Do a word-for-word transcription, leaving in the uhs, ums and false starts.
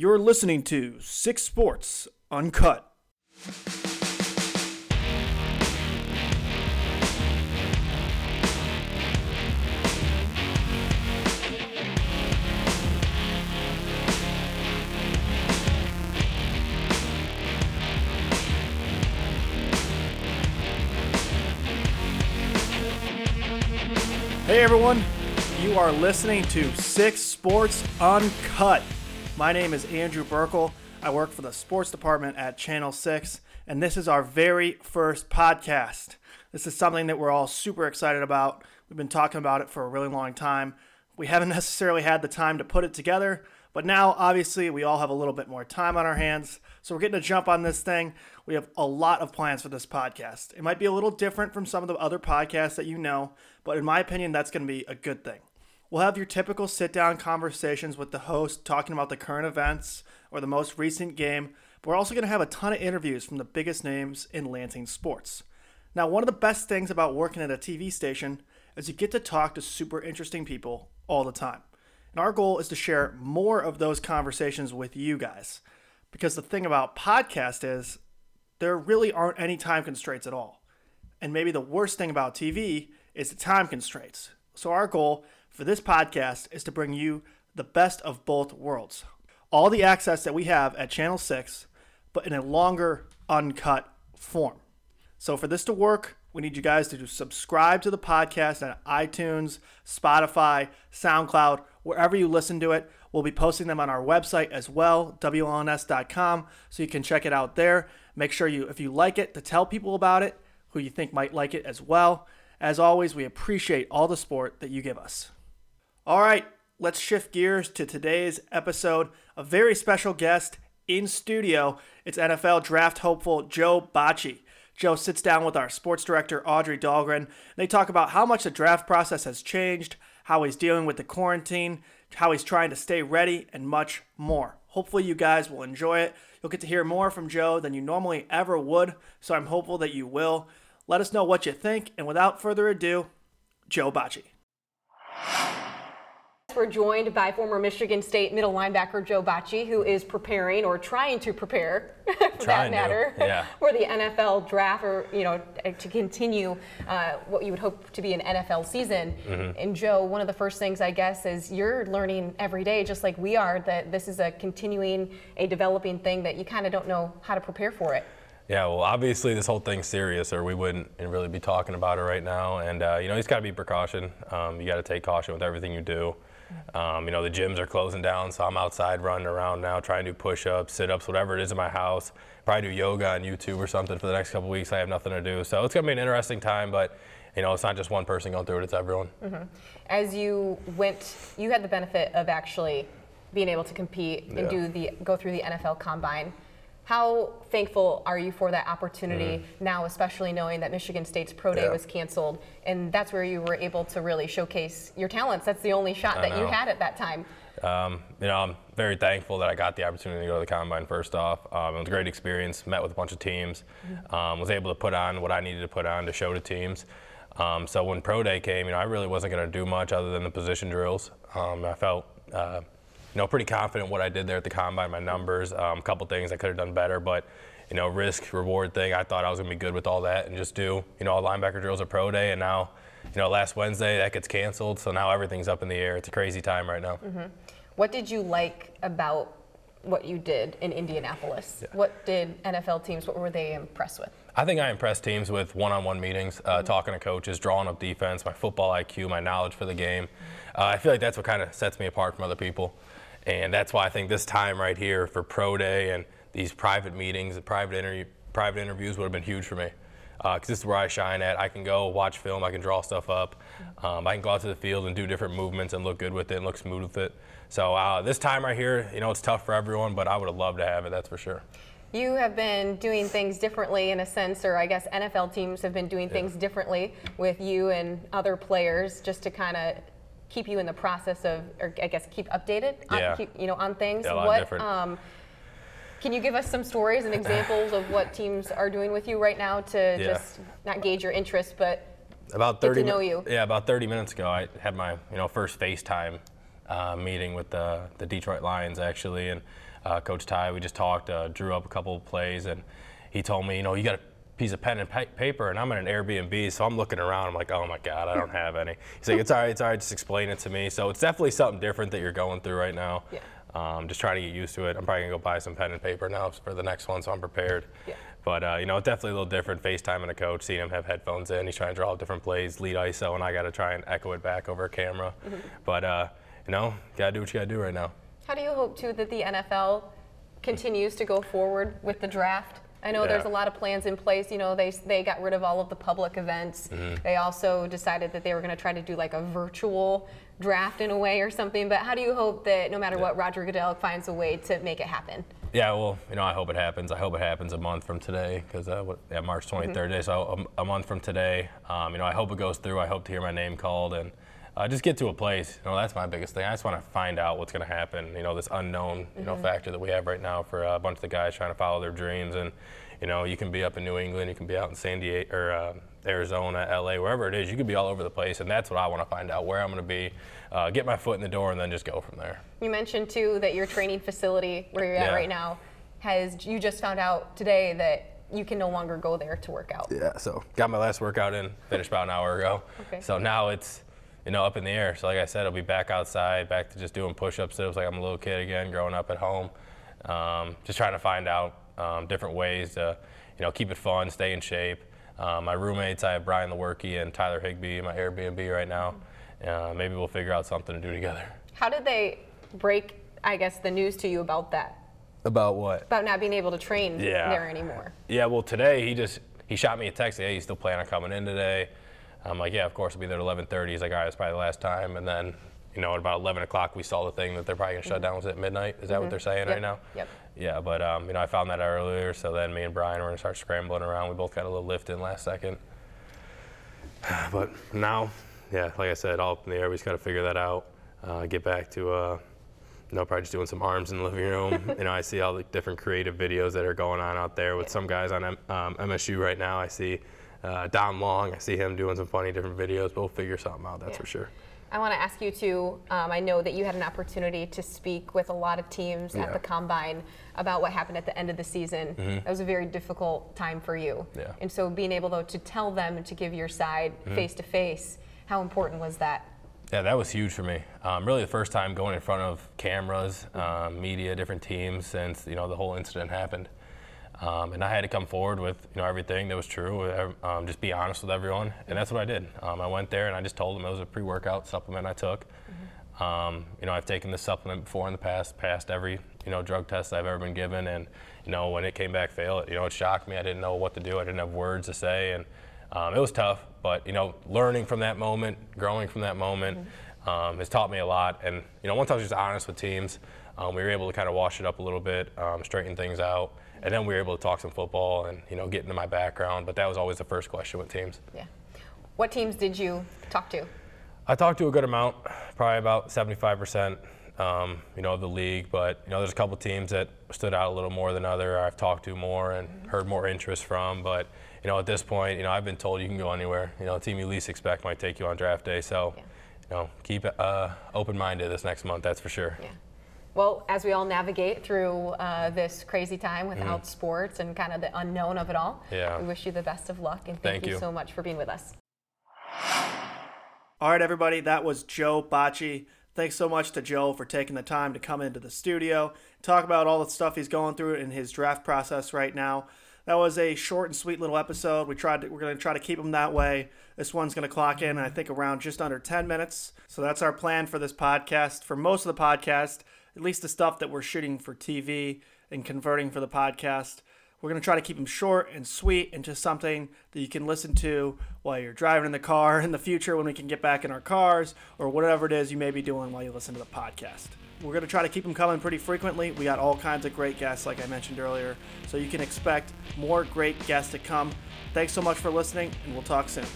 You're listening to Six Sports Uncut. Hey everyone, you are listening to Six Sports Uncut. My name is Andrew Burkle. I work for the sports department at Channel six, and this is our very first podcast. This is something that we're all super excited about. We've been talking about it for a really long time. We haven't necessarily had the time to put it together, but now obviously we all have a little bit more time on our hands, so we're getting a jump on this thing. We have a lot of plans for this podcast. It might be a little different from some of the other podcasts that you know, but in my opinion, that's going to be a good thing. We'll have your typical sit-down conversations with the host talking about the current events or the most recent game, but we're also going to have a ton of interviews from the biggest names in Lansing sports. Now, one of the best things about working at a T V station is you get to talk to super interesting people all the time. And our goal is to share more of those conversations with you guys, because the thing about podcasts is there really aren't any time constraints at all. And maybe the worst thing about T V is the time constraints. So our goal for this podcast is to bring you the best of both worlds. All the access that we have at Channel six, but in a longer, uncut form. So for this to work, we need you guys to subscribe to the podcast on iTunes, Spotify, SoundCloud, wherever you listen to it. We'll be posting them on our website as well, W L N S dot com, so you can check it out there. Make sure you, if you like it, to tell people about it, who you think might like it as well. As always, we appreciate all the support that you give us. All right, let's shift gears to today's episode. A very special guest in studio. It's N F L draft hopeful Joe Bachie. Joe sits down with our sports director, Audrey Dahlgren. They talk about how much the draft process has changed, how he's dealing with the quarantine, how he's trying to stay ready, and much more. Hopefully you guys will enjoy it. You'll get to hear more from Joe than you normally ever would, so I'm hopeful that you will. Let us know what you think, and without further ado, Joe Bachie. We're joined by former Michigan State middle linebacker Joe Bachie, who is preparing or trying to prepare, for trying that matter, to, yeah. for the N F L draft, or you know, to continue uh, what you would hope to be an N F L season. Mm-hmm. And Joe, one of the first things I guess is you're learning every day, just like we are, that this is a continuing, a developing thing that you kind of don't know how to prepare for it. Yeah, well, obviously this whole thing's serious, or we wouldn't really be talking about it right now. And uh, you know, it's got to be precaution. Um, you got to take caution with everything you do. Um, you know, the gyms are closing down, so I'm outside running around now, trying to do push-ups, sit-ups, whatever it is in my house. Probably do yoga on YouTube or something for the next couple of weeks. I have nothing to do, so it's gonna be an interesting time. But you know, it's not just one person going through it; it's everyone. Mm-hmm. As you went, you had the benefit of actually being able to compete and yeah. do the go through the N F L Combine. How thankful are you for that opportunity mm. now, especially knowing that Michigan State's pro day yeah. was canceled, and that's where you were able to really showcase your talents? That's the only shot I that know. you had at that time. Um, you know, I'm very thankful that I got the opportunity to go to the Combine first off. Um, it was a great experience, met with a bunch of teams, mm-hmm. um, was able to put on what I needed to put on to show to teams. Um, so when pro day came, you know, I really wasn't going to do much other than the position drills. Um, I felt uh, You know, pretty confident what I did there at the Combine, my numbers, um, a couple things I could have done better, but you know, risk reward thing, I thought I was gonna be good with all that and just do you know all linebacker drills at pro day, and now you know last Wednesday that gets canceled, so now everything's up in the air. It's a crazy time right now. Mm-hmm. What did you like about what you did in Indianapolis? Yeah. What did N F L teams, what were they impressed with? I think I impressed teams with one-on-one meetings, uh, mm-hmm. talking to coaches, drawing up defense, my football I Q, my knowledge for the game. Mm-hmm. uh, I feel like that's what kind of sets me apart from other people. And that's why I think this time right here for pro day and these private meetings, the private interview, private interviews would have been huge for me, because uh, this is where I shine at. I can go watch film, I can draw stuff up, um, I can go out to the field and do different movements and look good with it and look smooth with it. So uh, this time right here, you know, it's tough for everyone, but I would have loved to have it, that's for sure. You have been doing things differently in a sense, or I guess N F L teams have been doing things yeah. differently with you and other players, just to kind of keep you in the process of, or I guess keep updated, yeah. on, keep, you know, on things. Yeah, a lot what, different. Um, can you give us some stories and examples of what teams are doing with you right now to yeah. just not gauge your interest, but about thirty get to know you? Yeah, about thirty minutes ago, I had my you know first FaceTime uh, meeting with the the Detroit Lions actually, and Uh, Coach Ty, we just talked, uh, drew up a couple of plays, and he told me, you know, you got a piece of pen and paper, and I'm in an Airbnb, so I'm looking around. I'm like, oh, my God, I don't have any. He's like, it's all right, it's all right, just explain it to me. So it's definitely something different that you're going through right now. Yeah. Um, just trying to get used to it. I'm probably going to go buy some pen and paper now for the next one, so I'm prepared. Yeah. But, uh, you know, it's definitely a little different, FaceTiming a coach, seeing him have headphones in. He's trying to draw up different plays, lead I S O, and I got to try and echo it back over a camera. Mm-hmm. But, uh, you know, got to do what you got to do right now. How do you hope, too, that the N F L continues to go forward with the draft? I know yeah. there's a lot of plans in place. You know, they they got rid of all of the public events. Mm-hmm. They also decided that they were going to try to do like a virtual draft in a way or something. But how do you hope that no matter yeah. what, Roger Goodell finds a way to make it happen? Yeah, well, you know, I hope it happens. I hope it happens a month from today, because uh, yeah, March twenty-third, mm-hmm. day, so a, a month from today. Um, you know, I hope it goes through. I hope to hear my name called and uh, just get to a place. You know, that's my biggest thing. I just want to find out what's going to happen. You know, this unknown, you know, mm-hmm. factor that we have right now for a bunch of the guys trying to follow their dreams. And you know, you can be up in New England, you can be out in San Diego or uh, Arizona, L A, wherever it is. You could be all over the place, and that's what I want to find out, where I'm going to be, uh, get my foot in the door, and then just go from there. You mentioned too that your training facility where you're at yeah. right now has you just found out today that you can no longer go there to work out. Yeah, so got my last workout in, finished about an hour ago. Okay. So now it's, you know, up in the air. So like I said, I'll be back outside, back to just doing push-ups, sit-ups like I'm a little kid again, growing up at home, um, just trying to find out um, different ways to, you know, keep it fun, stay in shape. Um, my roommates, I have Brian Lewerke and Tyler Higbee in my Airbnb right now. Uh, maybe we'll figure out something to do together. How did they break, I guess, the news to you about that? About what? About not being able to train yeah. there anymore. Yeah, well, today he just, he shot me a text, hey, you still plan on coming in today? I'm like, yeah, of course, I'll be there at eleven thirty. He's like, all right, that's probably the last time. And then, you know, at about eleven o'clock, we saw the thing that they're probably going to shut down. Was it midnight? Is that mm-hmm. what they're saying yep. right now? Yep. Yeah, but, um, you know, I found that out earlier, so then me and Brian were going to start scrambling around. We both got a little lift in last second. But now, yeah, like I said, all up in the air. We just got to figure that out, uh, get back to, uh, you know, probably just doing some arms in the living room. You know, I see all the different creative videos that are going on out there with yep. some guys on M um, M S U right now. I see uh, Don Long. I see him doing some funny different videos. We'll figure something out, that's yeah. for sure. I want to ask you too, um, I know that you had an opportunity to speak with a lot of teams yeah. at the Combine about what happened at the end of the season. Mm-hmm. That was a very difficult time for you. Yeah. And so being able though to tell them and to give your side mm-hmm. face to face, how important was that? Yeah, that was huge for me. Um, really the first time going in front of cameras, um, media, different teams since, you know, the whole incident happened. Um, and I had to come forward with, you know, everything that was true, um, just be honest with everyone, and that's what I did. Um, I went there and I just told them it was a pre-workout supplement I took. Mm-hmm. um, you know, I've taken this supplement before in the past, passed every, you know, drug test I've ever been given, and, you know, when it came back fail, it, you know, it shocked me. I didn't know what to do. I didn't have words to say, and um, it was tough, but, you know, learning from that moment, growing from that moment, mm-hmm. um, has taught me a lot, and, you know, once I was just honest with teams, um, we were able to kind of wash it up a little bit, um, straighten things out. And then we were able to talk some football and, you know, get into my background. But that was always the first question with teams. Yeah. What teams did you talk to? I talked to a good amount, probably about seventy-five percent, um, you know, of the league. But, you know, there's a couple teams that stood out a little more than other. I've talked to more and mm-hmm. heard more interest from. But, you know, at this point, you know, I've been told you can go anywhere. You know, a team you least expect might take you on draft day. So, yeah. you know, keep uh, open-minded this next month, that's for sure. Yeah. Well, as we all navigate through uh, this crazy time without mm-hmm. sports and kind of the unknown of it all, yeah. we wish you the best of luck, and thank, thank you, you so much for being with us. All right, everybody, that was Joe Bachie. Thanks so much to Joe for taking the time to come into the studio, talk about all the stuff he's going through in his draft process right now. That was a short and sweet little episode. We tried to, we're going to try to keep them that way. This one's going to clock in, I think, around just under ten minutes. So that's our plan for this podcast. For most of the podcast, at least the stuff that we're shooting for T V and converting for the podcast, we're going to try to keep them short and sweet and just something that you can listen to while you're driving in the car in the future when we can get back in our cars or whatever it is you may be doing while you listen to the podcast. We're going to try to keep them coming pretty frequently. We got all kinds of great guests, like I mentioned earlier, so you can expect more great guests to come. Thanks so much for listening, and we'll talk soon.